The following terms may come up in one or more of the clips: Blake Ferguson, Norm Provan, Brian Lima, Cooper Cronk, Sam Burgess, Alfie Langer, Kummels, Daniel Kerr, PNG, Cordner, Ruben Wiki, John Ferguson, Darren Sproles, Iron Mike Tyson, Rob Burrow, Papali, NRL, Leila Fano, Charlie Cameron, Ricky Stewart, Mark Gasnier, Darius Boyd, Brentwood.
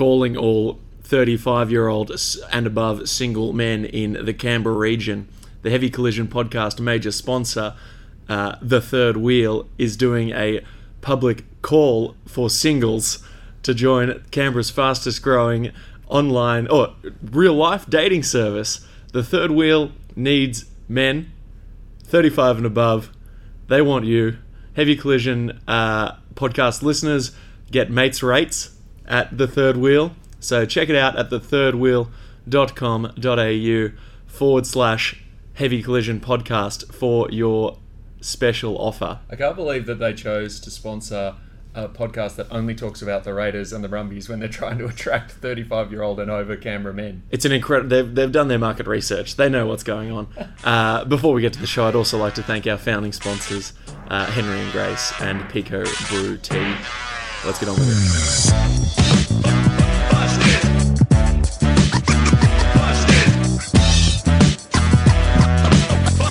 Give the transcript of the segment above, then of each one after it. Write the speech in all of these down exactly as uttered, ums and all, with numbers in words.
calling all thirty-five-year-old and above single men in the Canberra region. The Heavy Collision podcast major sponsor, uh, The Third Wheel, is doing a public call for singles to join Canberra's fastest-growing online or real-life dating service. The Third Wheel needs men, thirty-five and above. They want you. Heavy Collision uh, podcast listeners get mates rates at The Third Wheel. So check it out at the third wheel dot com dot a u forward slash Heavy Collision podcast for your special offer. I can't believe that they chose to sponsor a podcast that only talks about the Raiders and the Brumbies when they're trying to attract thirty-five-year-old and over Canberra men. It's an incredible... They've, they've done their market research. They know what's going on. Uh, before we get to the show, I'd also like to thank our founding sponsors, uh, Henry and Grace and Pico Brew Tea. Let's get on with it.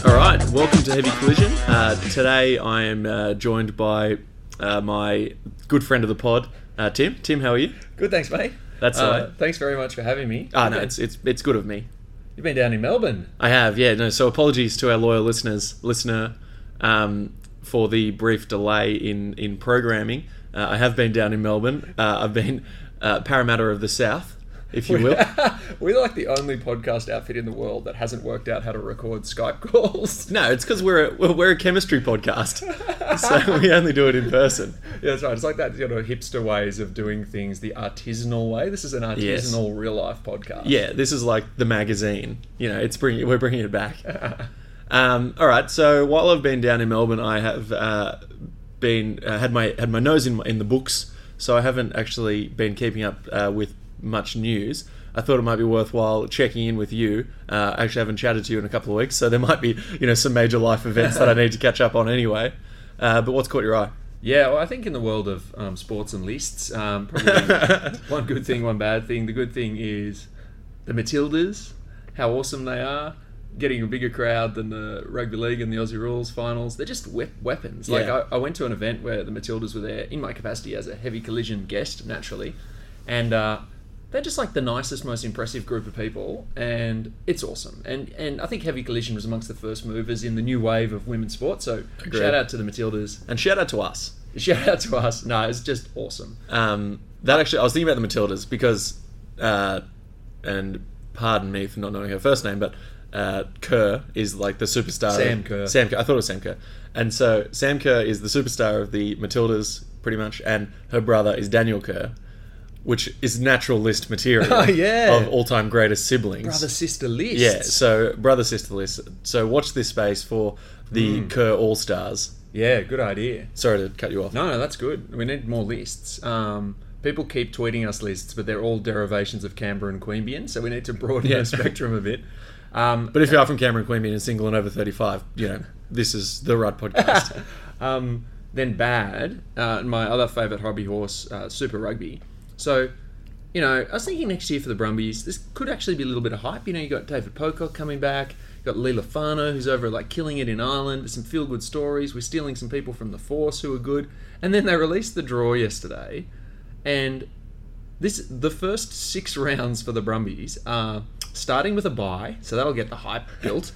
Alright, welcome to Heavy Collision. Uh, today I am uh, joined by... Uh, my good friend of the pod, uh, Tim. Tim, how are you? Good, thanks, mate. That's uh, right. Thanks very much for having me. Ah, oh, no, been... it's it's it's good of me. You've been down in Melbourne. I have, yeah. No, so apologies to our loyal listeners, listener, um, for the brief delay in in programming. Uh, I have been down in Melbourne. Uh, I've been uh, Parramatta of the South, if you we, will. We're like the only podcast outfit in the world that hasn't worked out how to record Skype calls. No, it's because we're a, we're a chemistry podcast, so we only do it in person. Yeah, that's right. It's like that, you know, hipster ways of doing things, the artisanal way. This is an artisanal yes. real life podcast. Yeah, this is like the magazine. You know, it's bringing we're bringing it back. um, all right. So while I've been down in Melbourne, I have uh, been uh, had my had my nose in in the books, so I haven't actually been keeping up uh, with much news. I thought it might be worthwhile checking in with you. Uh, I actually haven't chatted to you in a couple of weeks, so there might be, you know, some major life events that I need to catch up on anyway. Uh, but what's caught your eye? Yeah, well, I think in the world of um, sports and lists, um, probably one good thing, one bad thing. The good thing is the Matildas, how awesome they are, getting a bigger crowd than the Rugby League and the Aussie Rules finals. They're just we- weapons. Yeah. Like I, I went to an event where the Matildas were there in my capacity as a Heavy Collision guest, naturally, and uh, they're just like the nicest, most impressive group of people, and it's awesome. And and I think Heavy Collision was amongst the first movers in the new wave of women's sport, so Agreed. Shout out to the Matildas. And shout out to us. Shout out to us. No, it's just awesome. Um, that actually, I was thinking about the Matildas because, uh, and pardon me for not knowing her first name, but uh, Kerr is like the superstar. Sam of, Kerr. Sam Kerr. I thought it was Sam Kerr. And so Sam Kerr is the superstar of the Matildas, pretty much, and her brother is Daniel Kerr, which is natural list material oh, yeah. of all-time greatest siblings. Brother-sister list. Yeah, so brother-sister list. So watch this space for the mm. Kerr All-Stars. Yeah, good idea. Sorry to cut you off. No, no, that's good. We need more lists. Um, people keep tweeting us lists, but they're all derivations of Canberra and Queanbeyan, so we need to broaden yeah. the spectrum a bit. Um, but if you are from Canberra and Queanbeyan and single and over thirty-five, you know, this is the right podcast. um, then bad. Uh, my other favourite hobby horse, uh, Super Rugby. So, you know, I was thinking next year for the Brumbies, this could actually be a little bit of hype. You know, you got David Pocock coming back, you got Leila Fano, who's over like killing it in Ireland. There's some feel-good stories. We're stealing some people from the Force who are good. And then they released the draw yesterday. And this the first six rounds for the Brumbies are starting with a bye, so that'll get the hype built.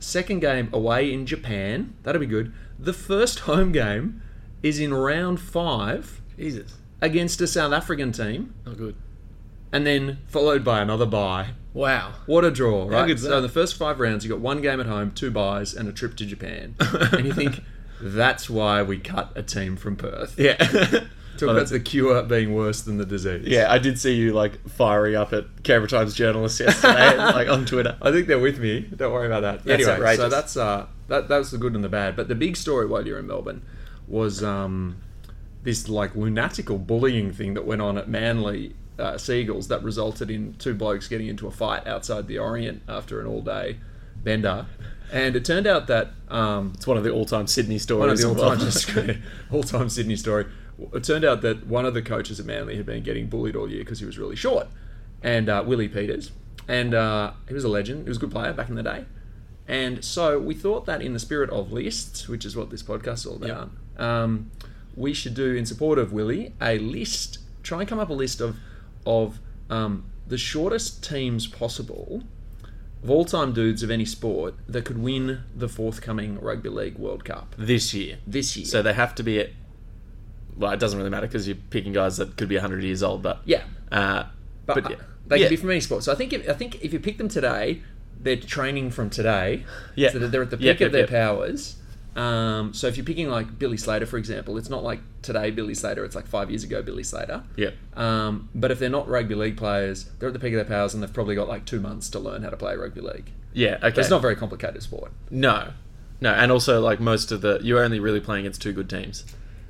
Second game away in Japan. That'll be good. The first home game is in round five. Jesus. Against a South African team. Oh, good. And then followed by another bye. Wow. What a draw, right? How good's that? So in the first five rounds, you got one game at home, two byes, and a trip to Japan. And you think, that's why we cut a team from Perth. Yeah. Talk oh, about the cure being worse than the disease. Yeah, I did see you, like, firing up at Canberra Times journalists yesterday, like, on Twitter. I think they're with me. Don't worry about that. That's anyway, outrageous. So that's, uh, that, that was the good and the bad. But the big story while you're in Melbourne was... Um, this like lunatical bullying thing that went on at Manly uh, Seagulls that resulted in two blokes getting into a fight outside the Orient after an all-day bender. And it turned out that... Um, it's one of the all-time Sydney stories. One of the all-time, well. all-time Sydney story. It turned out that one of the coaches at Manly had been getting bullied all year because he was really short. And uh, Willie Peters. And uh, he was a legend. He was a good player back in the day. And so we thought that in the spirit of lists, which is what this podcast is all about... Yep. Um, we should do, in support of Willie, a list, try and come up a list of of um, the shortest teams possible of all-time dudes of any sport that could win the forthcoming Rugby League World Cup. This year. This year. So they have to be... At, well, it doesn't really matter because you're picking guys that could be one hundred years old, but... Yeah. Uh, but but yeah. They yeah. could be from any sport. So I think if, I think if you pick them today, they're training from today. Yeah. So that they're at the peak yep, yep, of their yep. powers. Um, so if you're picking like Billy Slater, for example, it's not like today Billy Slater, it's like five years ago Billy Slater. Yeah. Um, but if they're not rugby league players, they're at the peak of their powers and they've probably got like two months to learn how to play rugby league. Yeah, okay. But it's not a very complicated sport. No. No, and also like most of the... You're only really playing against two good teams.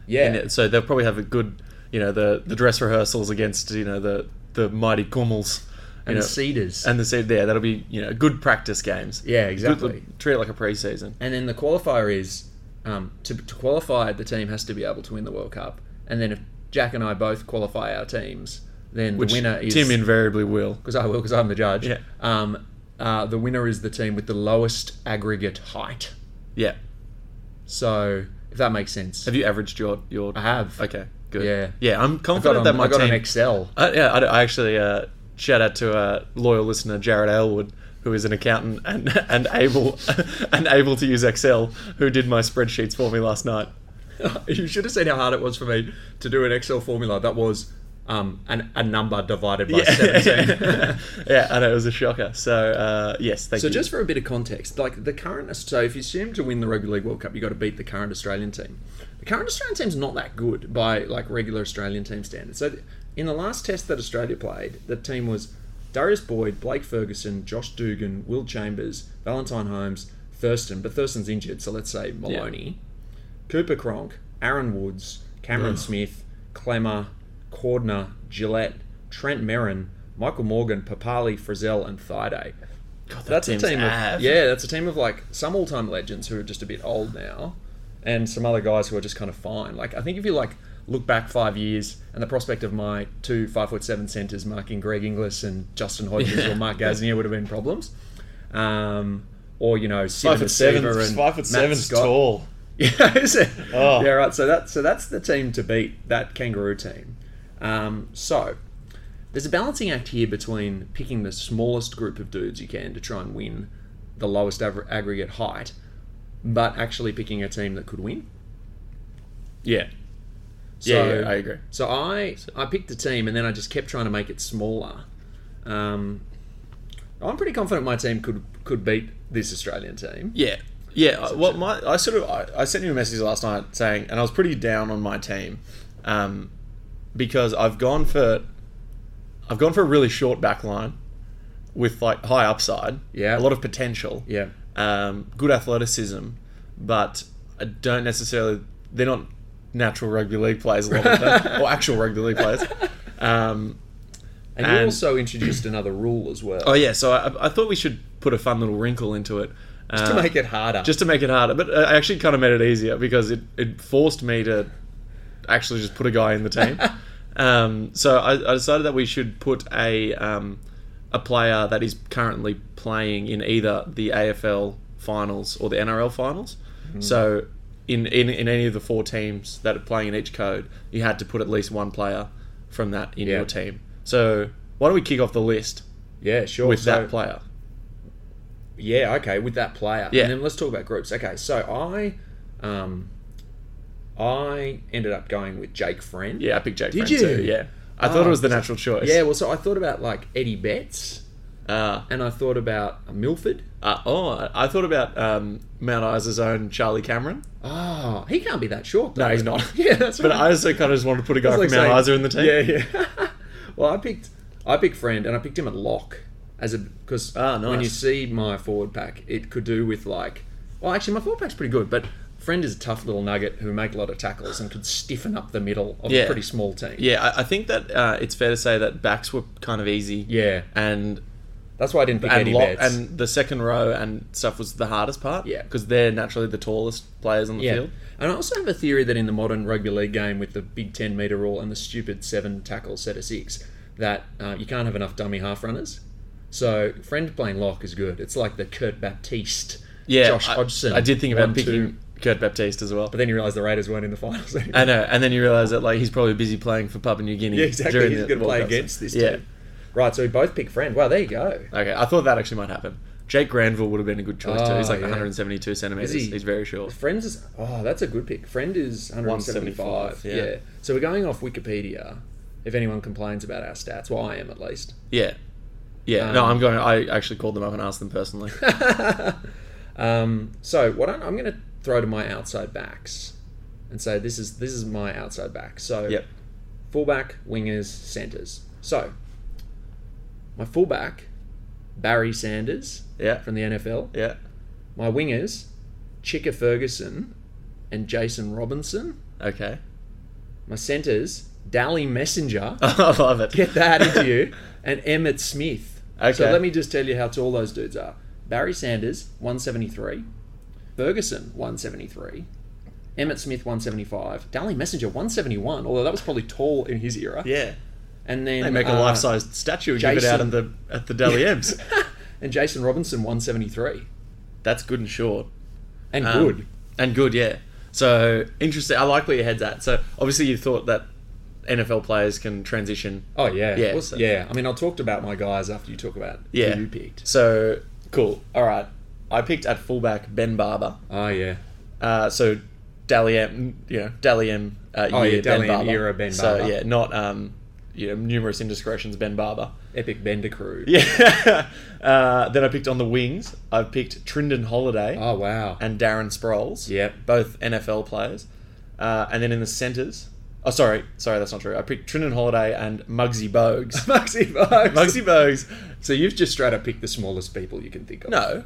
Yeah. And so they'll probably have a good, you know, the, the dress rehearsals against, you know, the, the mighty Kummels. And know, the Cedars. And the Cedars, yeah, that'll be, you know, good practice games. Yeah, exactly. Good, treat it like a pre-season. And then the qualifier is, um, to, to qualify, the team has to be able to win the World Cup. And then if Jack and I both qualify our teams, then Which the winner is... Tim invariably will. Because I will, because I'm the judge. Yeah. Um, uh, the winner is the team with the lowest aggregate height. Yeah. So, if that makes sense. Have you averaged your... your... I have. Okay, good. Yeah. Yeah, I'm confident on, that my team... I got team... an Excel. Uh, yeah, I, I actually... Uh, Shout out to a loyal listener, Jared Aylward, who is an accountant and and able and able to use Excel, who did my spreadsheets for me last night. You should have seen how hard it was for me to do an Excel formula that was um, an, a number divided by yeah. seventeen. Yeah, I know, it was a shocker. So, uh, yes, thank so you. So just for a bit of context, like the current... So if you assume to win the Rugby League World Cup, you've got to beat the current Australian team. The current Australian team's not that good by like regular Australian team standards. So... Th- In the last test that Australia played, the team was Darius Boyd, Blake Ferguson, Josh Dugan, Will Chambers, Valentine Holmes, Thurston, but Thurston's injured, so let's say Maloney, yeah. Cooper Cronk, Aaron Woods, Cameron Ugh. Smith, Klemmer, Cordner, Gillette, Trent Merrin, Michael Morgan, Papali, Frizzell, and Thaiday. God, that that's team's a team av. Of, yeah, that's a team of like some all-time legends who are just a bit old now, and some other guys who are just kind of fine. Like I think if you like. Look back five years, and the prospect of my two five foot seven centres marking Greg Inglis and Justin Hodges yeah. or Mark Gasnier would have been problems. Um, or you know, five foot seven and five foot seven's tall. Yeah, is it? Oh. Yeah, right. So that so that's the team to beat, that kangaroo team. Um, so there's a balancing act here between picking the smallest group of dudes you can to try and win the lowest av- aggregate height, but actually picking a team that could win. Yeah. So, yeah, yeah, I agree. So I I picked a team and then I just kept trying to make it smaller. Um, I'm pretty confident my team could could beat this Australian team. Yeah, yeah. So well, sure. my I sort of I, I sent you a message last night saying, and I was pretty down on my team, um, because I've gone for I've gone for a really short back line with like high upside, yeah, a lot of potential, yeah, um, good athleticism, but I don't necessarily they're not. Natural rugby league players, a lot of them, or actual rugby league players. Um, and, and you also introduced another rule as well. Oh yeah, so I, I thought we should put a fun little wrinkle into it, just uh, to make it harder. Just to make it harder, but I actually kind of made it easier because it, it forced me to actually just put a guy in the team. um, so I, I decided that we should put a um, a player that is currently playing in either the A F L finals or the N R L finals. Mm-hmm. So. In, in in any of the four teams that are playing in each code, you had to put at least one player from that in yeah. your team. So why don't we kick off the list? Yeah, sure. With so, that player. Yeah, okay, with that player. Yeah. And then let's talk about groups. Okay, so I um, I ended up going with Jake Friend. Yeah, I picked Jake Did Friend you? too. Yeah. I oh, thought it was the natural choice. Yeah, well, so I thought about, like, Eddie Betts. Uh, and I thought about Milford. Uh, oh, I thought about um, Mount Isa's own Charlie Cameron. Oh, he can't be that short, though. No, he's not. Yeah, that's right. But I also kind of just wanted to put a guy from like Mount saying, Isa in the team. Yeah, yeah. Well, I picked I picked Friend, and I picked him at lock as a because ah, nice. When you see my forward pack, it could do with like. Well, actually, my forward pack's pretty good, but Friend is a tough little nugget who make a lot of tackles and could stiffen up the middle of yeah. a pretty small team. Yeah, I, I think that uh, it's fair to say that backs were kind of easy. Yeah, and. That's why I didn't pick and Eddie Betts. And the second row and stuff was the hardest part. Yeah. Because they're naturally the tallest players on the yeah. field. And I also have a theory that in the modern rugby league game with the big ten metre rule and the stupid seven tackle set of six, that uh, you can't have enough dummy half runners. So, Friend playing lock is good. It's like the Kurt Baptiste, yeah, Josh Hodgson. I, I did think about picking Kurt Baptiste as well. But then you realise the Raiders weren't in the finals anyway. I know, and then you realise that like he's probably busy playing for Papua New Guinea. Yeah, exactly. He's going to play Cup against this yeah. team. Right, so we both pick Friend. Wow, there you go. Okay, I thought that actually might happen. Jake Granville would have been a good choice oh, too. He's like yeah. one hundred seventy-two centimetres. He, he's very short. Friends is... Oh, that's a good pick. Friend is one hundred seventy-five. Yeah. yeah. So we're going off Wikipedia, if anyone complains about our stats. Well, I am at least. Yeah. Yeah. Um, no, I'm going... I actually called them up and asked them personally. um, so what I'm, I'm going to throw to my outside backs and say this is this is my outside back. So yep. fullback, wingers, centres. So... My fullback, Barry Sanders yeah. from the N F L. Yeah. My wingers, Chicka Ferguson and Jason Robinson. Okay. My centres, Dally Messenger. I love it. Get that into you. And Emmett Smith. Okay. So let me just tell you how tall those dudes are. Barry Sanders, one seventy-three. Ferguson, one seventy-three. Emmett Smith, one seventy-five. Dally Messenger, one seventy-one. Although that was probably tall in his era. Yeah. And then they make a uh, life-sized statue and Jason, give it out in the, at the Dally M's. And Jason Robinson, one seventy-three. That's good and short. And um, good. And good, yeah. So, interesting. I like where your head's at. So, obviously you thought that N F L players can transition. Oh, yeah. Yeah. Well, so. yeah. I mean, I talked about my guys after you talk about yeah. who you picked. So, cool. All right. I picked at fullback Ben Barber. Oh, yeah. Uh, so, Dally M, you know, Dally M uh, oh, year yeah, Dally Ben Barber. Era Ben Barber. So, yeah, not... Um, you know, numerous indiscretions, Ben Barber. Epic Bender crew. Yeah. uh, then I picked on the wings. I picked Trindon Holliday. Oh, wow. And Darren Sproles. Yep. Both N F L players. Uh, and then in the centres... Oh, sorry. Sorry, that's not true. I picked Trindon Holliday and Muggsy Bogues. Muggsy Bogues. Muggsy Bogues. So you've just straight up picked the smallest people you can think of. No.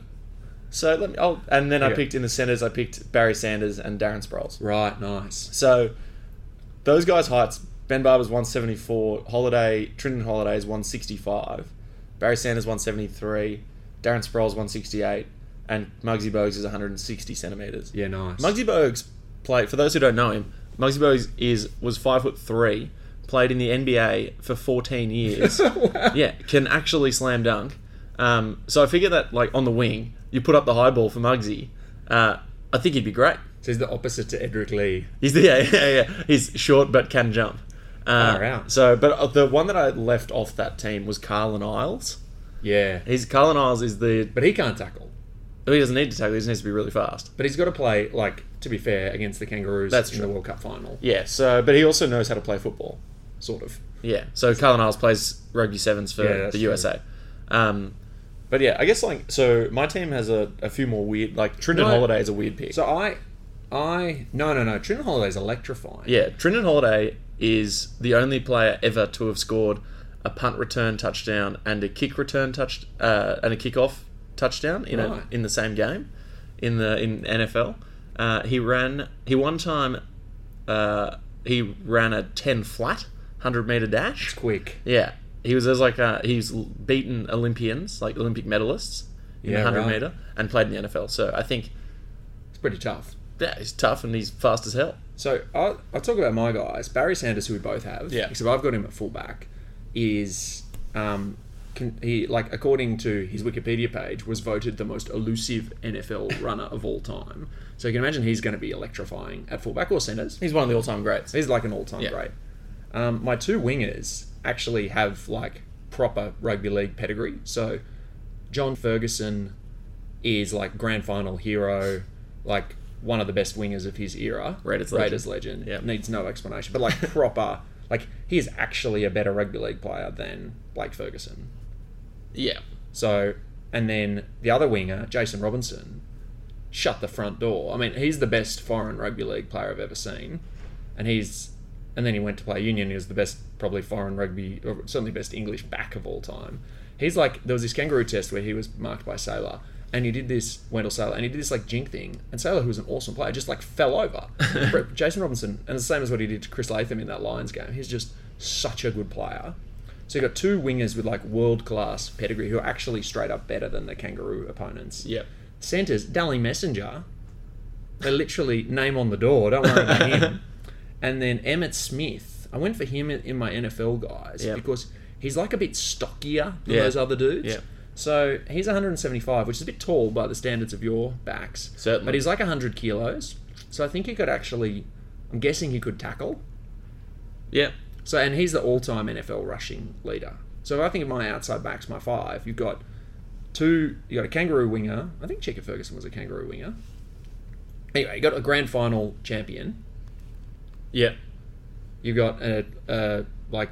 So let me... I'll, and then okay. I picked in the centres, I picked Barry Sanders and Darren Sproles. Right, nice. So those guys' heights... Ben Barber's one seventy-four, Holiday, Trindon Holiday's one sixty-five, Barry Sanders one seventy-three, Darren Sproles one sixty-eight, and Muggsy Bogues is one hundred sixty centimetres. Yeah, nice. Muggsy Bogues played, for those who don't know him, Muggsy Bogues is, was five foot three, played in the N B A for fourteen years. Wow. Yeah, can actually slam dunk. Um, so I figure that, like, on the wing, you put up the high ball for Muggsy, uh, I think he'd be great. So he's the opposite to Edric Lee. He's the, yeah, yeah, yeah. He's short but can jump. Uh, out. So, but the one that I left off that team was Carlin Isles. Yeah, he's Carlin Isles is the but he can't tackle. He doesn't need to tackle. He just needs to be really fast. But he's got to play like to be fair against the Kangaroos That's in true. the World Cup final. Yeah. So, but he also knows how to play football, sort of. Yeah. So Carlin Isles plays rugby sevens for yeah, the true. U S A. Um, but yeah, I guess like so my team has a, a few more weird like Trindon no, Holliday is a weird pick. So I, I no no no Trindon Holliday is electrifying. Yeah, Trindon Holliday is the only player ever to have scored a punt return touchdown and a kick return touch uh, and a kickoff touchdown in right. a, in the same game in the in N F L. Uh, he ran he one time uh, he ran a ten flat hundred meter dash. It's quick. Yeah, he was as like uh, he's beaten Olympians like Olympic medalists in yeah, hundred right. meter and played in the N F L. So I think it's pretty tough. Yeah, he's tough and he's fast as hell. So, I'll, I'll talk about my guys. Barry Sanders, who we both have, yeah. except I've got him at fullback, is, um, can, he like according to his Wikipedia page, was voted the most elusive N F L runner of all time. So, you can imagine he's going to be electrifying at fullback or centres. He's one of the all-time greats. He's like an all-time yeah. great. Um, my two wingers actually have, like, proper rugby league pedigree. So, John Ferguson is, like, grand final hero, like... one of the best wingers of his era. Raiders legend. Raiders legend. Yep. Needs no explanation. But, like, proper... like, he is actually a better rugby league player than Blake Ferguson. Yeah. So, and then the other winger, Jason Robinson, shut the front door. I mean, he's the best foreign rugby league player I've ever seen. And he's... and then he went to play Union. He was the best, probably, foreign rugby... or certainly best English back of all time. He's like... there was this kangaroo test where he was marked by Sailor... and he did this, Wendell Sailor, and he did this, like, jink thing. And Sailor, who was an awesome player, just, like, fell over. Jason Robinson, and the same as what he did to Chris Latham in that Lions game. He's just such a good player. So you've got two wingers with, like, world-class pedigree who are actually straight up better than the Kangaroo opponents. Yep. Centres, Dally Messenger. They literally name on the door. Don't worry about him. And then Emmett Smith. I went for him in, in my N F L guys yep. because he's, like, a bit stockier than yep. those other dudes. Yeah. So, he's one seventy-five, which is a bit tall by the standards of your backs. Certainly. But he's like one hundred kilos. So I think he could actually, I'm guessing he could tackle. Yeah. So, and he's the all-time N F L rushing leader. So if I think of my outside backs, my five, you've got two, you got a kangaroo winger. I think Chicka Ferguson was a kangaroo winger. Anyway, you got a grand final champion. Yeah. You've got a, a like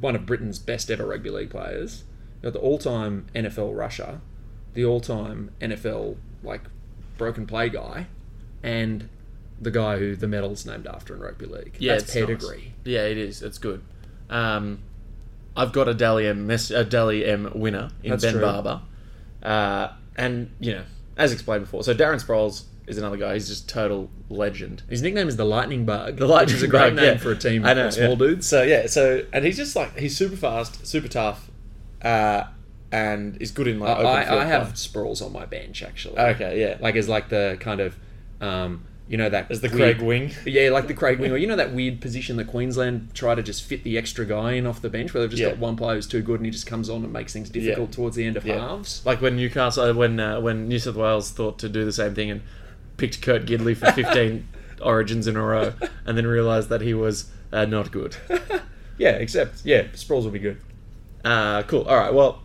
one of Britain's best ever rugby league players. You've got the all-time N F L rusher, the all-time N F L like broken play guy, and the guy who the medal's named after in rugby league. Yeah, that's pedigree. Nice. Yeah, it is. It's good. Um, I've got a Dally M, mes- a Dally M winner in that's Ben true. Barber. Uh, and, you know, as explained before, so Darren Sproles is another guy. He's just total legend. His nickname is the Lightning Bug. The Lightning Bug is a great bug, name yeah. for a team I know, of small yeah. dudes. So, yeah. So, and he's just like, he's super fast, super tough, uh, and is good in like uh, open I, field I have play. Sproles on my bench, actually. Okay, yeah. Like, as like the kind of... Um, You know that... As the weird, Craig Wing. Yeah, like the Craig Wing. Or you know that weird position that Queensland try to just fit the extra guy in off the bench where they've just yeah. got one player who's too good and he just comes on and makes things difficult yeah. towards the end of yeah. halves? Like when Newcastle... When uh, when New South Wales thought to do the same thing and picked Kurt Gidley for fifteen origins in a row and then realised that he was uh, not good. yeah, except... Yeah, Sproles will be good. Uh, cool. All right, well...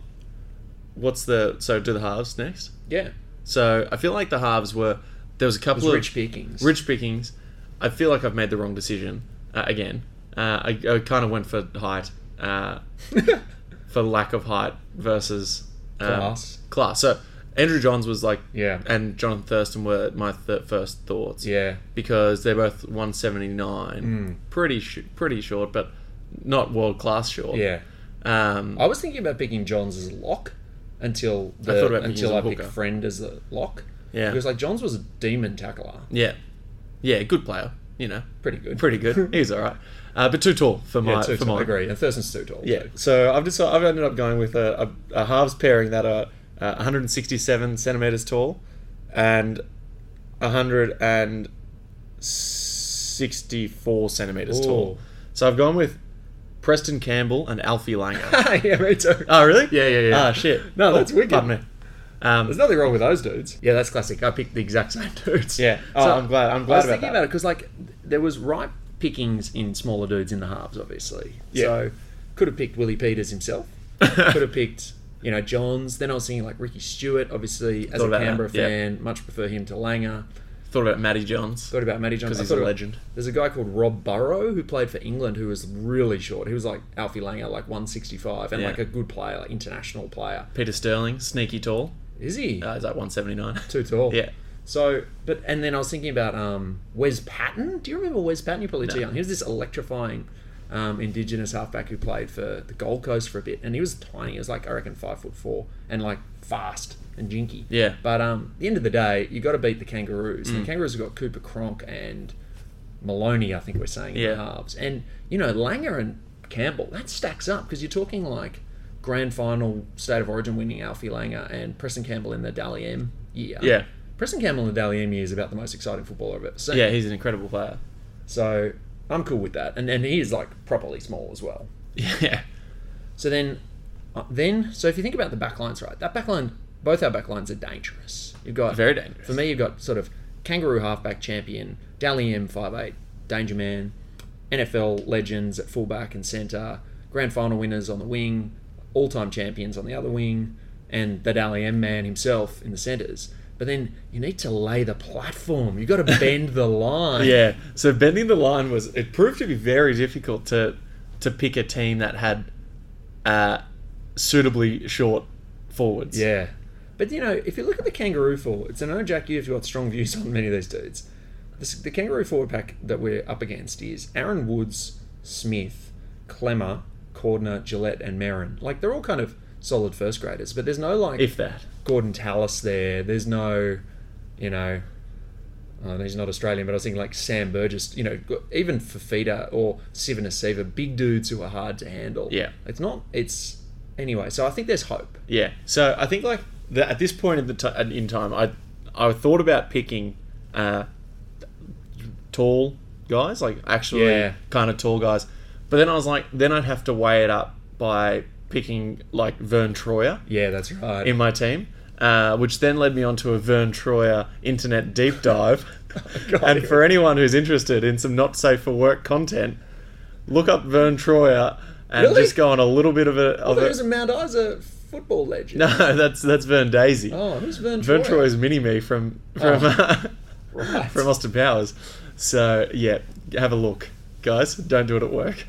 What's the... So do the halves next? Yeah. So I feel like the halves were... There was a couple was of rich pickings. Rich pickings. I feel like I've made the wrong decision uh, again. Uh, I, I kind of went for height, uh, for lack of height versus um, class. Class. So Andrew Johns was like, yeah, and Jonathan Thurston were my th- first thoughts. Yeah, because they're both one seventy-nine, mm. pretty sh- pretty short, but not world class short. Yeah. Um, I was thinking about picking Johns as a lock until the, I thought about until I picked Friend as a lock. Yeah. Because like Johns was a demon tackler. Yeah. Yeah, good player, you know. Pretty good. Pretty good. He's all right. Uh, but too tall for my yeah, too for tall. I agree. And Thurston's too tall. Yeah. Too. So I've just I've ended up going with a, a, a halves pairing that are uh, one hundred sixty-seven centimeters tall and one hundred sixty-four centimeters Ooh. Tall. So I've gone with Preston Campbell and Alfie Langer. yeah, me too. Oh, really? Yeah, yeah, yeah. Ah, shit. No, that's oh, wicked. Pardon me. Um, There's nothing wrong with those dudes. Yeah, that's classic. I picked the exact same dudes. Yeah. Oh, so I'm glad. I'm glad. I was about thinking that. about it because like there was ripe pickings in smaller dudes in the halves, obviously. Yeah. So could have picked Willie Peters himself. Could have picked you know Johns. Then I was thinking like Ricky Stewart. Obviously, as thought a Canberra fan, yeah. much prefer him to Langer. Thought about Matty Johns. Thought about Matty Johns because he's a legend. There's a guy called Rob Burrow who played for England who was really short. He was like Alfie Langer, like one sixty-five, and yeah. like a good player, like international player. Peter Sterling, sneaky tall. Is he? Uh, he's like one seventy-nine. Too tall. yeah. So, but, and then I was thinking about um, Wes Patton. Do you remember Wes Patton? You're probably no. too young. He was this electrifying um, Indigenous halfback who played for the Gold Coast for a bit. And he was tiny. He was like, I reckon, five foot four and like fast and jinky. Yeah. But um, at the end of the day, you got to beat the Kangaroos. Mm. The Kangaroos have got Cooper Cronk and Maloney, I think we're saying, yeah. in the halves. And, you know, Langer and Campbell, that stacks up because you're talking like, grand final State of Origin winning Alfie Langer and Preston Campbell in the Dally M year. Yeah. Preston Campbell in the Dally M year is about the most exciting footballer I've ever seen. Yeah, he's an incredible player. So I'm cool with that. And and he is like properly small as well. Yeah. So then, uh, then so if you think about the back lines, right, that back line, both our back lines are dangerous. You've got... Very dangerous. For me, you've got sort of kangaroo halfback champion, Dally M five eight, danger man, N F L legends at fullback and centre, grand final winners on the wing, all-time champions on the other wing, and the Dally M man himself in the centres. But then you need to lay the platform. You've got to bend the line. Yeah. So bending the line was... It proved to be very difficult to to pick a team that had uh, suitably short forwards. Yeah. But, you know, if you look at the Kangaroo Four, it's an O Jack, you've got strong views on many of these dudes. This, the Kangaroo forward pack that we're up against is Aaron Woods, Smith, Klemmer, Cordner, Gillette, and Merrin. Like, they're all kind of solid first graders, but there's no, like... If that. Gordon Tallis there. There's no, you know... Uh, he's not Australian, but I was thinking, like, Sam Burgess, you know, even Fafita or Sivan Asiva, big dudes who are hard to handle. Yeah. It's not... It's... Anyway, so I think there's hope. Yeah. So, I think, like, the, at this point in, the t- in time, I I thought about picking uh, tall guys, like, actually yeah. kind of tall guys. But then I was like, then I'd have to weigh it up by picking, like, Vern Troyer. Yeah, that's right. In my team. uh, which then led me on to a Vern Troyer internet deep dive. Oh, and you. For anyone who's interested in some not safe for work content, look up Vern Troyer and really? Just go on a little bit of a... Well, there's a Mount Isa football legend. No, that's that's Vern Daisy. Oh, who's Vern Troyer? Vern Troyer's mini-me from, from, oh, uh, right. from Austin Powers. So, yeah, have a look. Guys, don't do it at work.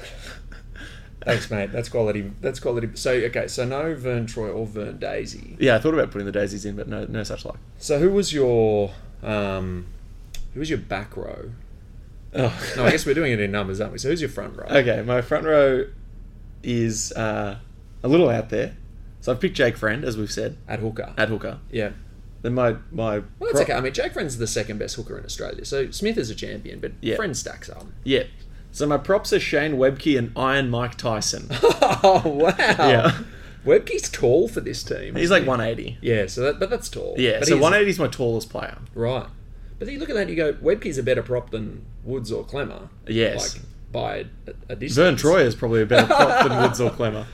Thanks, mate. That's quality. That's quality. So, okay, so no Vern Troyer or Vern Daisy. Yeah, I thought about putting the Daisies in, but no no such luck. So who was your... Um, Who was your back row? Oh. No, I guess we're doing it in numbers, aren't we? So who's your front row? Okay, my front row is uh, a little out there. So I've picked Jake Friend, as we've said. At hooker. At hooker. Yeah. Then my... my well, that's pro- okay. I mean, Jake Friend's the second best hooker in Australia. So Smith is a champion, but yeah. Friend stacks up. Yeah. So my props are Shane Webke and Iron Mike Tyson. Oh, wow. Yeah. Webke's tall for this team. He's like he? one eighty. Yeah, so that, but that's tall. Yeah, but so one eighty is my tallest player. Right. But then you look at that and you go, Webke's a better prop than Woods or Klemmer. Yes. Like, by a, a distance. Vern Troyer's probably a better prop than Woods or Klemmer.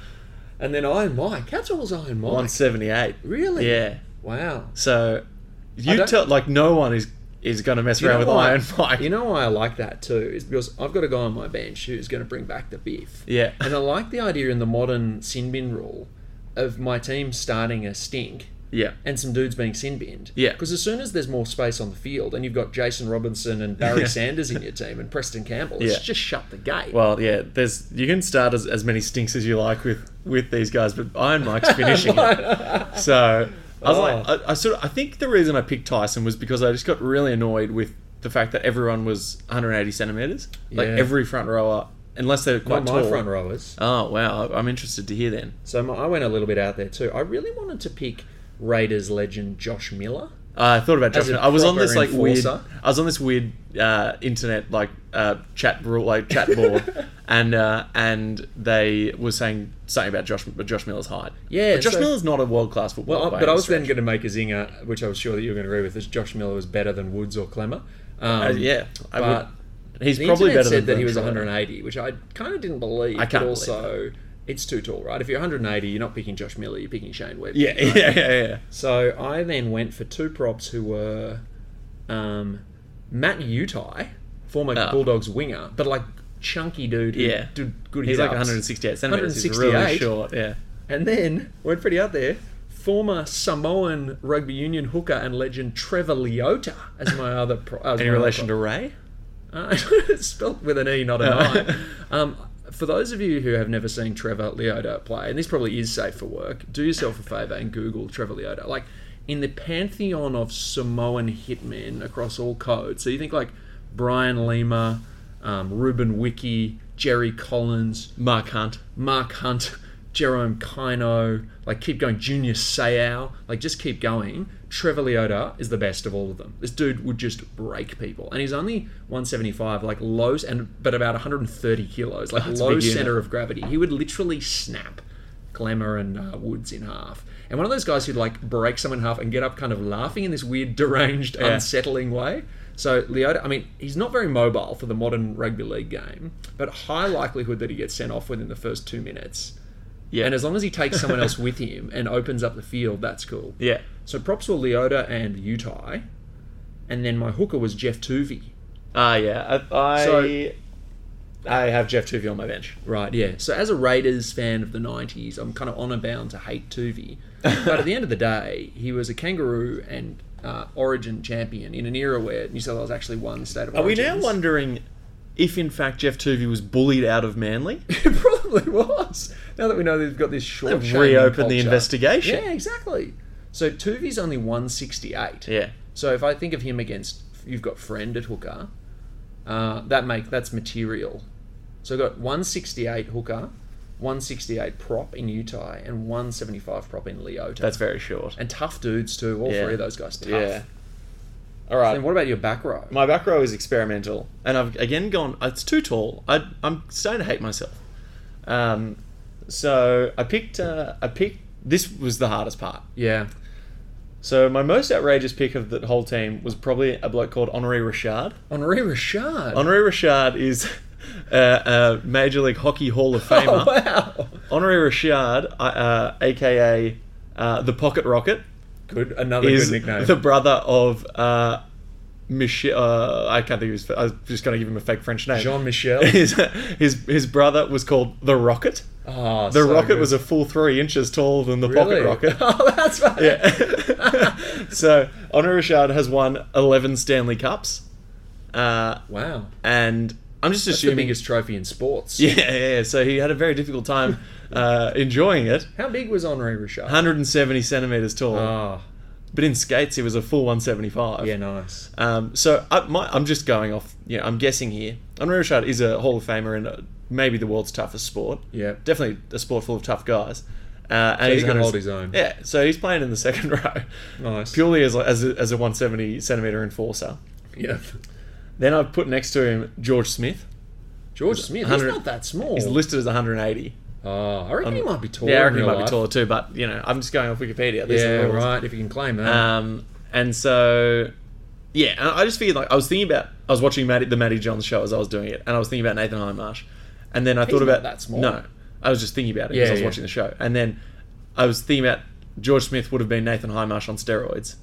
And then Iron Mike. How tall was Iron Mike? one seventy-eight. Really? Yeah. Wow. So, you tell... Like, no one is, is going to mess around with why, Iron Mike. You know why I like that, too? Is because I've got a guy on my bench who's going to bring back the beef. Yeah. And I like the idea in the modern sin bin rule of my team starting a stink... Yeah. And some dudes being sin binned. Yeah. Because as soon as there's more space on the field and you've got Jason Robinson and Barry yeah. Sanders in your team and Preston Campbell, it's yeah. just shut the gate. Well, yeah, there's you can start as, as many stinks as you like with, with these guys, but Iron Mike's finishing it. So I was oh. like I, I sort of I think the reason I picked Tyson was because I just got really annoyed with the fact that everyone was one hundred eighty centimetres. Like yeah. every front rower unless they're quite Not my tall. Front rowers. Oh wow, I'm interested to hear then. So my, I went a little bit out there too. I really wanted to pick Raiders legend Josh Miller. Uh, I thought about Josh Miller. I was on this like enforcer. weird. I was on this weird uh, internet like uh, chat like chat board, and uh, and they were saying something about Josh Josh Miller's height. Yeah, but Josh so, Miller's not a world class footballer. Well, but I was stretch. then going to make a zinger, which I was sure that you were going to agree with. Is Josh Miller was better than Woods or Klemmer? Um, uh, yeah, I but would, he's the probably better. Said than that he was one hundred eighty, which I kind of didn't believe. I can't but also. That. It's too tall, right? If you're one eighty, you're not picking Josh Miller, you're picking Shane Webber. Yeah, right? yeah, yeah, yeah. So I then went for two props who were um, Matt Utai, former oh. Bulldogs winger, but like chunky dude who yeah. did good He's hit like ups. one sixty-eight centimetres. He's really short, yeah. And then, went pretty out there, former Samoan rugby union hooker and legend Trevor Leota as my other pro- as Any my relation other prop. to Ray? Uh, it's spelled with an E, not an I. Um, For those of you who have never seen Trevor Leota play, and this probably is safe for work, do yourself a favour and Google Trevor Leota. Like, in the pantheon of Samoan hitmen across all codes, so you think like Brian Lima, um, Ruben Wiki, Jerry Collins, Mark Hunt, Mark Hunt, Jerome Kino, like keep going, Junior Seau, like just keep going. Trevor Leota is the best of all of them. This dude would just break people. And he's only one seventy-five, like low, and but about one hundred thirty kilos, like oh, low center of gravity. He would literally snap Glamour and uh, Woods in half. And one of those guys who'd like break someone in half and get up kind of laughing in this weird, deranged, yeah. unsettling way. So Leota, I mean, he's not very mobile for the modern rugby league game, but high likelihood that he gets sent off within the first two minutes. Yeah. And as long as he takes someone else with him and opens up the field, that's cool. Yeah. So props were Leota and Utai. And then my hooker was Jeff Tuvey. Ah, uh, yeah. I, I, so, I have Jeff Tuvey on my bench. Right, yeah. So as a Raiders fan of the nineties, I'm kind of honour-bound to hate Tuvey. But at the end of the day, he was a Kangaroo and uh, Origin champion in an era where New South Wales actually won State of Origins. Are we now wondering... if, in fact, Jeff Tuvey was bullied out of Manly? It probably was. Now that we know they've got this short They've reopened culture. The investigation. Yeah, exactly. So Tuvey's only one sixty-eight. Yeah. So if I think of him against... You've got Friend at hooker. Uh, that make That's material. So I've got one sixty-eight hooker, one sixty-eight prop in Utai, and one seventy-five prop in Leota. That's very short. And tough dudes, too. All yeah. three of those guys tough. Yeah. All right. So then what about your back row? My back row is experimental. And I've, again, gone... It's too tall. I, I'm starting to hate myself. Um, so, I picked... Uh, I picked... This was the hardest part. Yeah. So, my most outrageous pick of the whole team was probably a bloke called Henri Richard. Henri Richard? Henri Richard is a, a Major League Hockey Hall of Famer. Oh, wow. Henri Richard, uh, a k a. Uh, the Pocket Rocket. Good, another good nickname. The brother of uh, Michel. Uh, I can't think of his. I was just going to give him a fake French name. Jean Michel. His his his brother was called the Rocket. Oh, the so Rocket good. was a full three inches taller than the really? Pocket Rocket. Oh, that's right. Yeah. So Honor Richard has won eleven Stanley Cups. Uh, wow. And I'm just that's assuming the biggest trophy in sports. Yeah, yeah, yeah. So he had a very difficult time uh, enjoying it. How big was Honor Richard? one hundred seventy centimeters tall. Oh. But in skates, he was a full one seventy-five. Yeah, nice. Um, so I, my, I'm just going off. Yeah, you know, I'm guessing here. Honor Richard is a Hall of Famer and maybe the world's toughest sport. Yeah, definitely a sport full of tough guys. Uh, and so he's going to hold his own. Yeah, so he's playing in the second row. Nice. Purely as as a, as a one seventy centimeter enforcer. Yeah. Then I've put next to him George Smith. George he's Smith. He's not that small. He's listed as one hundred eighty. Oh, I reckon um, he might be taller. Yeah, I reckon he might life. be taller too. But you know, I'm just going off Wikipedia. These yeah, right. If you can claim that. Um, and so, yeah, I just figured like I was thinking about I was watching Matty, the Matty Johns show as I was doing it, and I was thinking about Nathan Hindmarsh. And then I he's thought about that small. No, I was just thinking about it because yeah, I was yeah. watching the show. And then I was thinking about George Smith would have been Nathan Hindmarsh on steroids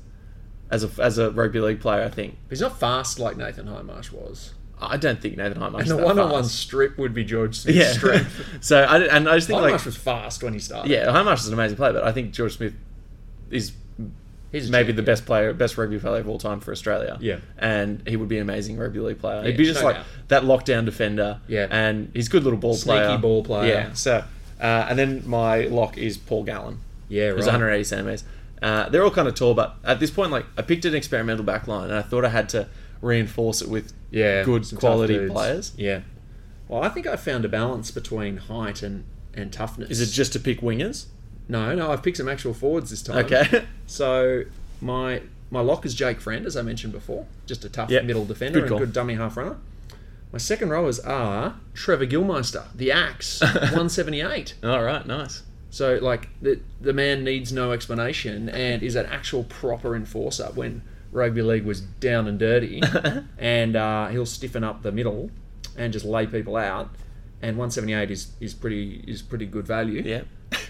as a as a rugby league player. I think he's not fast like Nathan Hindmarsh was. I don't think Nathan Hindmarsh. And the one-on-one strip would be George Smith's yeah. strength. so I and I just think Hindmarsh like, was fast when he started. Yeah, Hindmarsh is an amazing player, but I think George Smith is He's maybe champion. the best player, best rugby player of all time for Australia. Yeah, and he would be an amazing rugby league player. Yeah, He'd be just like out. that lockdown defender. Yeah, and he's a good little ball Sneaky player. Sneaky ball player. Yeah. So, uh, and then my lock is Paul Gallen. Yeah, right. He's one hundred eighty centimeters. Uh, they're all kind of tall, but at this point, like I picked an experimental back line, and I thought I had to reinforce it with yeah, good quality players. Yeah. Well, I think I found a balance between height and, and toughness. Is it just to pick wingers? No, no, I've picked some actual forwards this time. Okay. So my my lock is Jake Friend, as I mentioned before. Just a tough yep. middle defender good and a good dummy half runner. My second rowers are Trevor Gilmeister, the Axe, one seventy-eight. All right, nice. So, like, the, the man needs no explanation and is an actual proper enforcer when rugby league was down and dirty. and uh, he'll stiffen up the middle and just lay people out. And one seventy-eight is, is pretty is pretty good value. Yeah.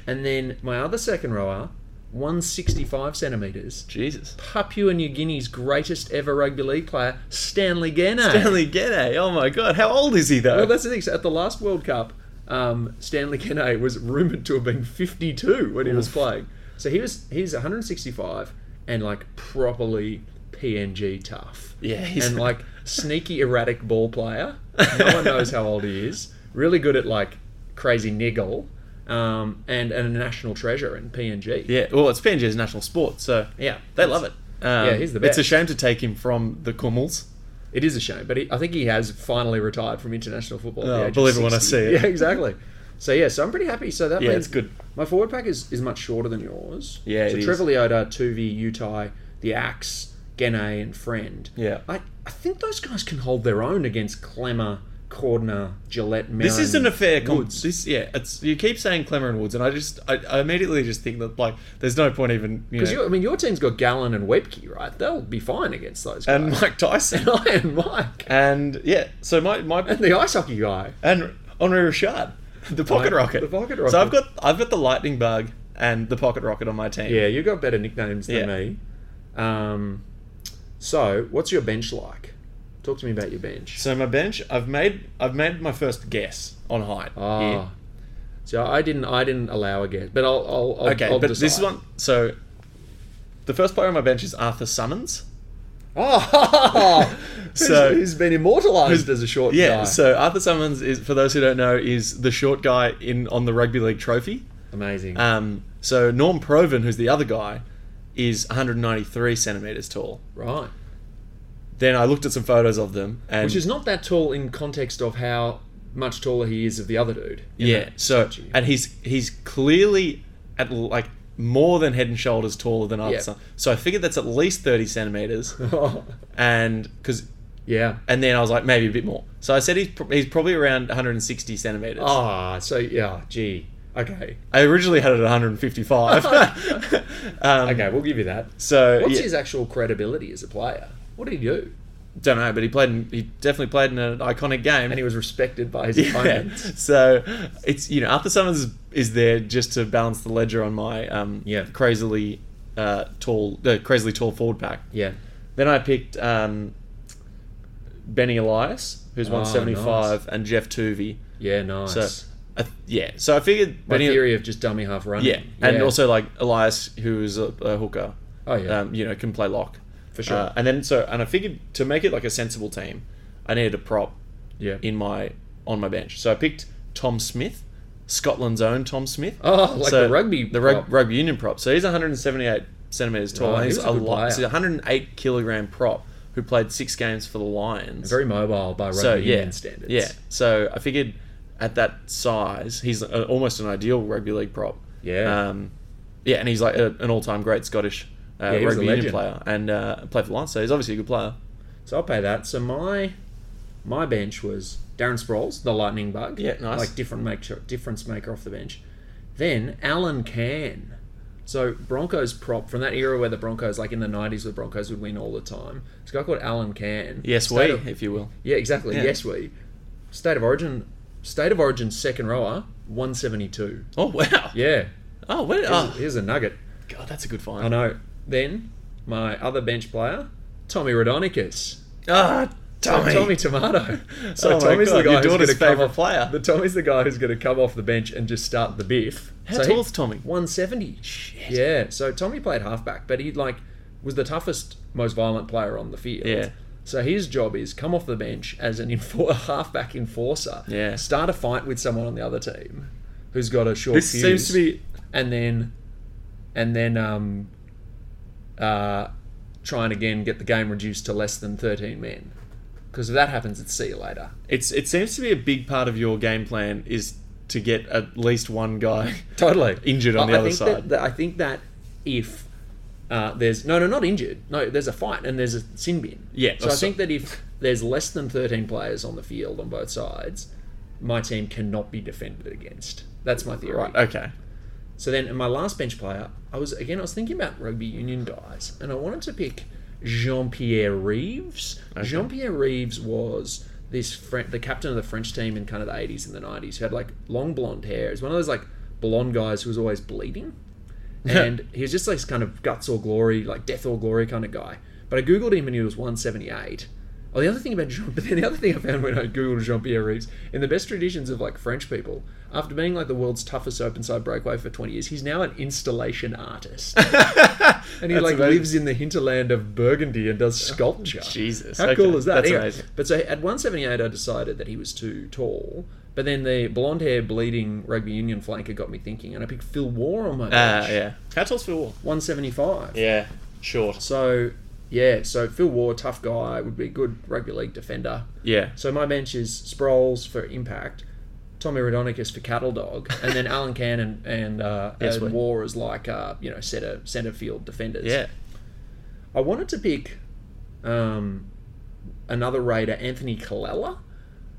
And then my other second rower, one sixty-five centimetres. Jesus. Papua New Guinea's greatest ever rugby league player, Stanley Gene. Stanley Gene. Oh my God. How old is he though? Well, that's the thing. So at the last World Cup, um, Stanley Gene was rumoured to have been fifty-two when he Oof. was playing. So he was he's one sixty-five and like properly P N G tough. Yeah. He's and like sneaky erratic ball player. No one knows how old he is. Really good at like crazy niggle. Um, and, and a national treasure in P N G. Yeah, well, it's P N G's national sport, so yeah, they love it. Um, yeah, he's the best. It's a shame to take him from the Kummels. It is a shame, but he, I think he has finally retired from international football. Oh, I believe it when I see it. Yeah, exactly. So yeah, so I'm pretty happy. So that yeah, means it's good. My forward pack is, is much shorter than yours. Yeah, so it Trevor is. Leota, Tuvi, Utai, the Axe, Gene, and Friend. Yeah, I I think those guys can hold their own against Klemmer, Cordner, Gillette, Maloney, this isn't a fair comp- Woods. This, yeah, it's, you keep saying Klemmer and Woods, and I just, I, I immediately just think that like, there's no point even. Because you know, I mean, your team's got Gallen and Webke, right? They'll be fine against those guys. And Mike Tyson, and I and Mike, and yeah. So my my and the ice hockey guy, and Henri Richard, the pocket my, rocket, the pocket rocket. So I've got I've got the lightning bug and the pocket rocket on my team. Yeah, you've got better nicknames than yeah. me. Um, so what's your bench like? Talk to me about your bench. So my bench, I've made I've made my first guess on height. Oh. Here. So I didn't I didn't allow a guess, but I'll I'll, I'll Okay, I'll but decide. This one, so the first player on my bench is Arthur Summons. Oh. so he's been immortalized as a short yeah, guy. Yeah, so Arthur Summons is, for those who don't know, is the short guy in on the rugby league trophy. Amazing. Um so Norm Proven, who's the other guy, is one hundred ninety-three centimeters tall. Right. Then I looked at some photos of them. And which is not that tall in context of how much taller he is of the other dude. Yeah, so, statue. And he's he's clearly at like more than head and shoulders taller than Arthur yep. Summons. So I figured that's at least thirty centimetres. and, cause, yeah. and then I was like, maybe a bit more. So I said he's, pr- he's probably around one hundred sixty centimetres. Ah, oh, so yeah, gee. Okay. I originally had it at one hundred fifty-five. um, okay, we'll give you that. So what's yeah. his actual credibility as a player? What did he do? Don't know, but he played. In, he definitely played in an iconic game, and he was respected by his yeah. opponents. So it's you know Arthur Summons is, is there just to balance the ledger on my um, yeah. crazily uh, tall, uh, crazily tall forward pack. Yeah. Then I picked um, Benny Elias, who's oh, one seventy-five, nice. And Jeff Tuvey. Yeah, nice. So, uh, yeah, so I figured... My Benny, theory of just dummy half running. Yeah, yeah. And also like Elias, who is a, a hooker. Oh, yeah. Um, you know, can play lock. For sure. Uh, and then so, and I figured to make it like a sensible team, I needed a prop yeah. in my on my bench. So I picked Tom Smith, Scotland's own Tom Smith. Oh, like so the rugby The prop. Rug, rugby union prop. So he's one seventy-eight centimetres tall. Oh, he's a, a lot. He's a one hundred eight kilogram prop who played six games for the Lions. Very mobile by rugby so, yeah, union standards. Yeah. So I figured at that size, he's a, almost an ideal rugby league prop. Yeah. Um, yeah, and he's like a, an all-time great Scottish Uh, yeah, rugby union player and uh, played for Lions, so he's obviously a good player. So I'll pay that. So my my bench was Darren Sproles, the lightning bug. Yeah, nice. Like different make, difference maker off the bench. Then Alan Cann. So Broncos prop from that era where the Broncos, like in the nineties, the Broncos would win all the time. This guy called Alan Cann. Yes, we, of, if you will. Yeah, exactly. Yeah. Yes, we. State of Origin, State of Origin second rower, one seventy-two. Oh, wow. Yeah. Oh, wait. Here's, oh. here's a nugget. God, that's a good find. I know. Then, my other bench player, Tommy Radonikis. Ah, oh, Tommy. So Tommy Tomato. So oh Tommy's God, the guy who's going to come off, player. The Tommy's the guy who's going to come off the bench and just start the biff. How so tall is Tommy? one seventy. Shit. Yeah. So Tommy played halfback, but he like was the toughest, most violent player on the field. Yeah. So his job is come off the bench as an enfor- halfback enforcer. Yeah. Start a fight with someone on the other team who's got a short this fuse. This seems to be, and then, and then um. Uh, try and again get the game reduced to less than thirteen men. Because if that happens, it's see you later. It's It seems to be a big part of your game plan is to get at least one guy totally injured on I, the I other side. That, that, I think that if uh, there's... No, no, not injured. No, there's a fight and there's a sin bin. Yeah. So I so. think that if there's less than thirteen players on the field on both sides, my team cannot be defended against. That's my theory. Right, okay. So then, in my last bench player, I was again. I was thinking about rugby union guys, and I wanted to pick Jean-Pierre Rives. Okay. Jean-Pierre Rives was this Fre- the captain of the French team in kind of the eighties and the nineties, who had like long blonde hair. He's one of those like blonde guys who was always bleeding, and he was just like kind of guts or glory, like death or glory kind of guy. But I googled him, and he was one seventy-eight. Oh, the other thing about Jean- but then the other thing I found when I googled Jean-Pierre Rives, in the best traditions of like French people, after being like the world's toughest openside breakaway for twenty years, he's now an installation artist, and he like amazing. lives in the hinterland of Burgundy and does sculpture. Oh, Jesus, how okay. cool is that? That's anyway, amazing. But so at one seventy-eight, I decided that he was too tall. But then the blonde hair, bleeding rugby union flanker got me thinking, and I picked Phil Waugh on my bench. Ah, uh, yeah. How tall's Phil Waugh? one seventy-five. Yeah, short. So. Yeah, so Phil Waugh, tough guy, would be a good rugby league defender. Yeah. So my bench is Sproles for impact, Tommy Radonikis for cattle dog, and then Alan Cann and, and, uh, yes, and Waugh as like, uh, you know, centre, centre field defenders. Yeah. I wanted to pick um, another Raider, Anthony Colella.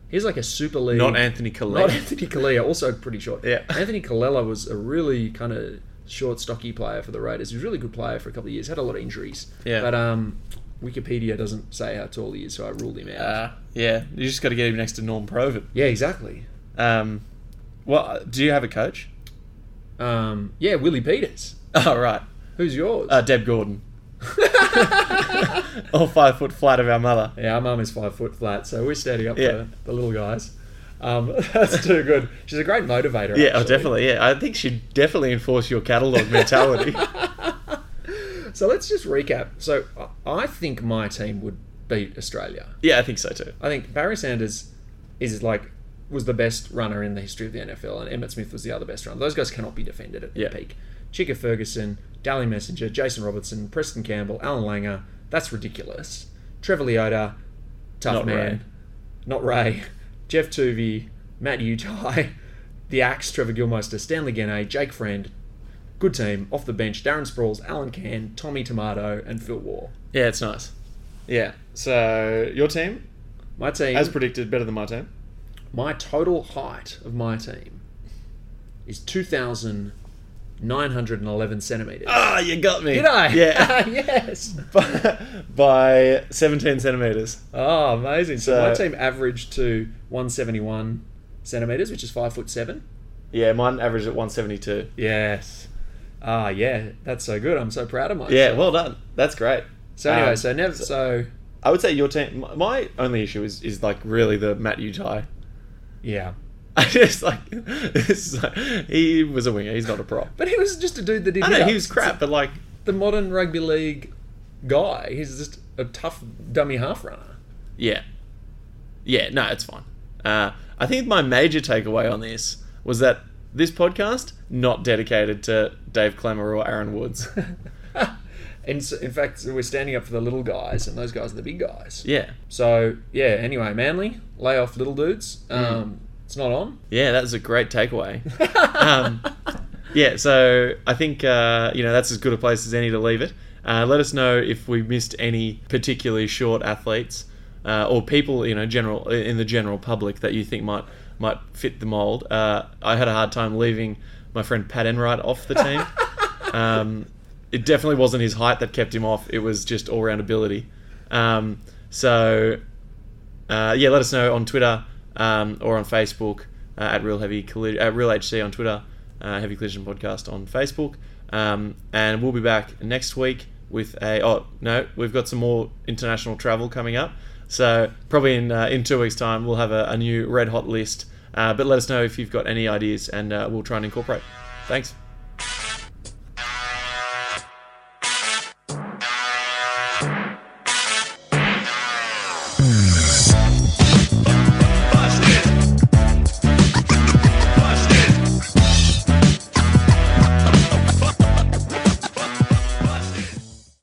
He's like a Super League... Not Anthony Colella. Not Anthony Colella, also pretty short. Yeah. Anthony Colella was a really kind of... short, stocky player for the Raiders. He was a really good player for a couple of years. Had a lot of injuries. Yeah. But um, Wikipedia doesn't say how tall he is, so I ruled him out. Uh, yeah. You just got to get him next to Norm Provan. Yeah, exactly. Um, well, do you have a coach? Um, yeah, Willie Peters. Oh, right. Who's yours? Uh, Deb Gordon. All five foot flat of our mother. Yeah, our mum is five foot flat, so we're standing up yeah. for the little guys. Um, that's too good. She's a great motivator. Yeah, oh, definitely. Yeah, I think she'd definitely enforce your cattle dog mentality. So let's just recap. So I think my team would beat Australia. Yeah, I think so too. I think Barry Sanders is like was the best runner in the history of the N F L, and Emmett Smith was the other best runner. Those guys cannot be defended at yeah. the peak. Chicka Ferguson, Dally Messenger, Jason Robinson, Preston Campbell, Alan Langer. That's ridiculous. Trevor Leota, tough Not man. Ray. Not Ray. Jeff Tuvey, Matt Utai, The Axe, Trevor Gilmeister, Stanley Gennay, Jake Friend, good team, off the bench, Darren Sproles, Alan Cann, Tommy Tomato, and Phil Waugh. Yeah, it's nice. Yeah. So, your team? My team. As predicted, better than my team. My total height of my team is two thousand nine hundred eleven centimetres. Ah, oh, you got me. Did I? Yeah. Yes. By seventeen centimetres. Oh, amazing. So, so my team averaged to one seventy-one centimetres, which is five foot seven. Yeah, mine averaged at one seventy-two. Yes. Ah, yeah, that's so good. I'm so proud of myself. Yeah, well done. That's great. So anyway, um, so never. So, so I would say your team. My only issue is is like really the Matt Utai. Yeah. I just like, like he was a winger. He's not a prop. But he was just a dude that did. I know he was crap, but like the modern rugby league guy, he's just a tough dummy half runner. Yeah. Yeah. No, it's fine. Uh, I think my major takeaway on this was that this podcast not dedicated to Dave Klemmer or Aaron Woods. And so, in fact, we're standing up for the little guys, and those guys are the big guys. Yeah. So, yeah, anyway, Manly, lay off little dudes. Um, mm. It's not on. Yeah, that was a great takeaway. um, yeah, so I think, uh, you know, that's as good a place as any to leave it. Uh, let us know if we missed any particularly short athletes uh, or people, you know, general in the general public that you think might might fit the mould. Uh, I had a hard time leaving my friend Pat Enright off the team. um It definitely wasn't his height that kept him off. It was just all-round ability. Um, so, uh, yeah, let us know on Twitter um, or on Facebook uh, at Real Heavy Colli- at Real H C on Twitter, uh, Heavy Collision Podcast on Facebook. Um, and we'll be back next week with a... Oh, no, we've got some more international travel coming up. So probably in uh, in two weeks' time, we'll have a, a new red-hot list. Uh, but let us know if you've got any ideas, and uh, we'll try and incorporate. Thanks.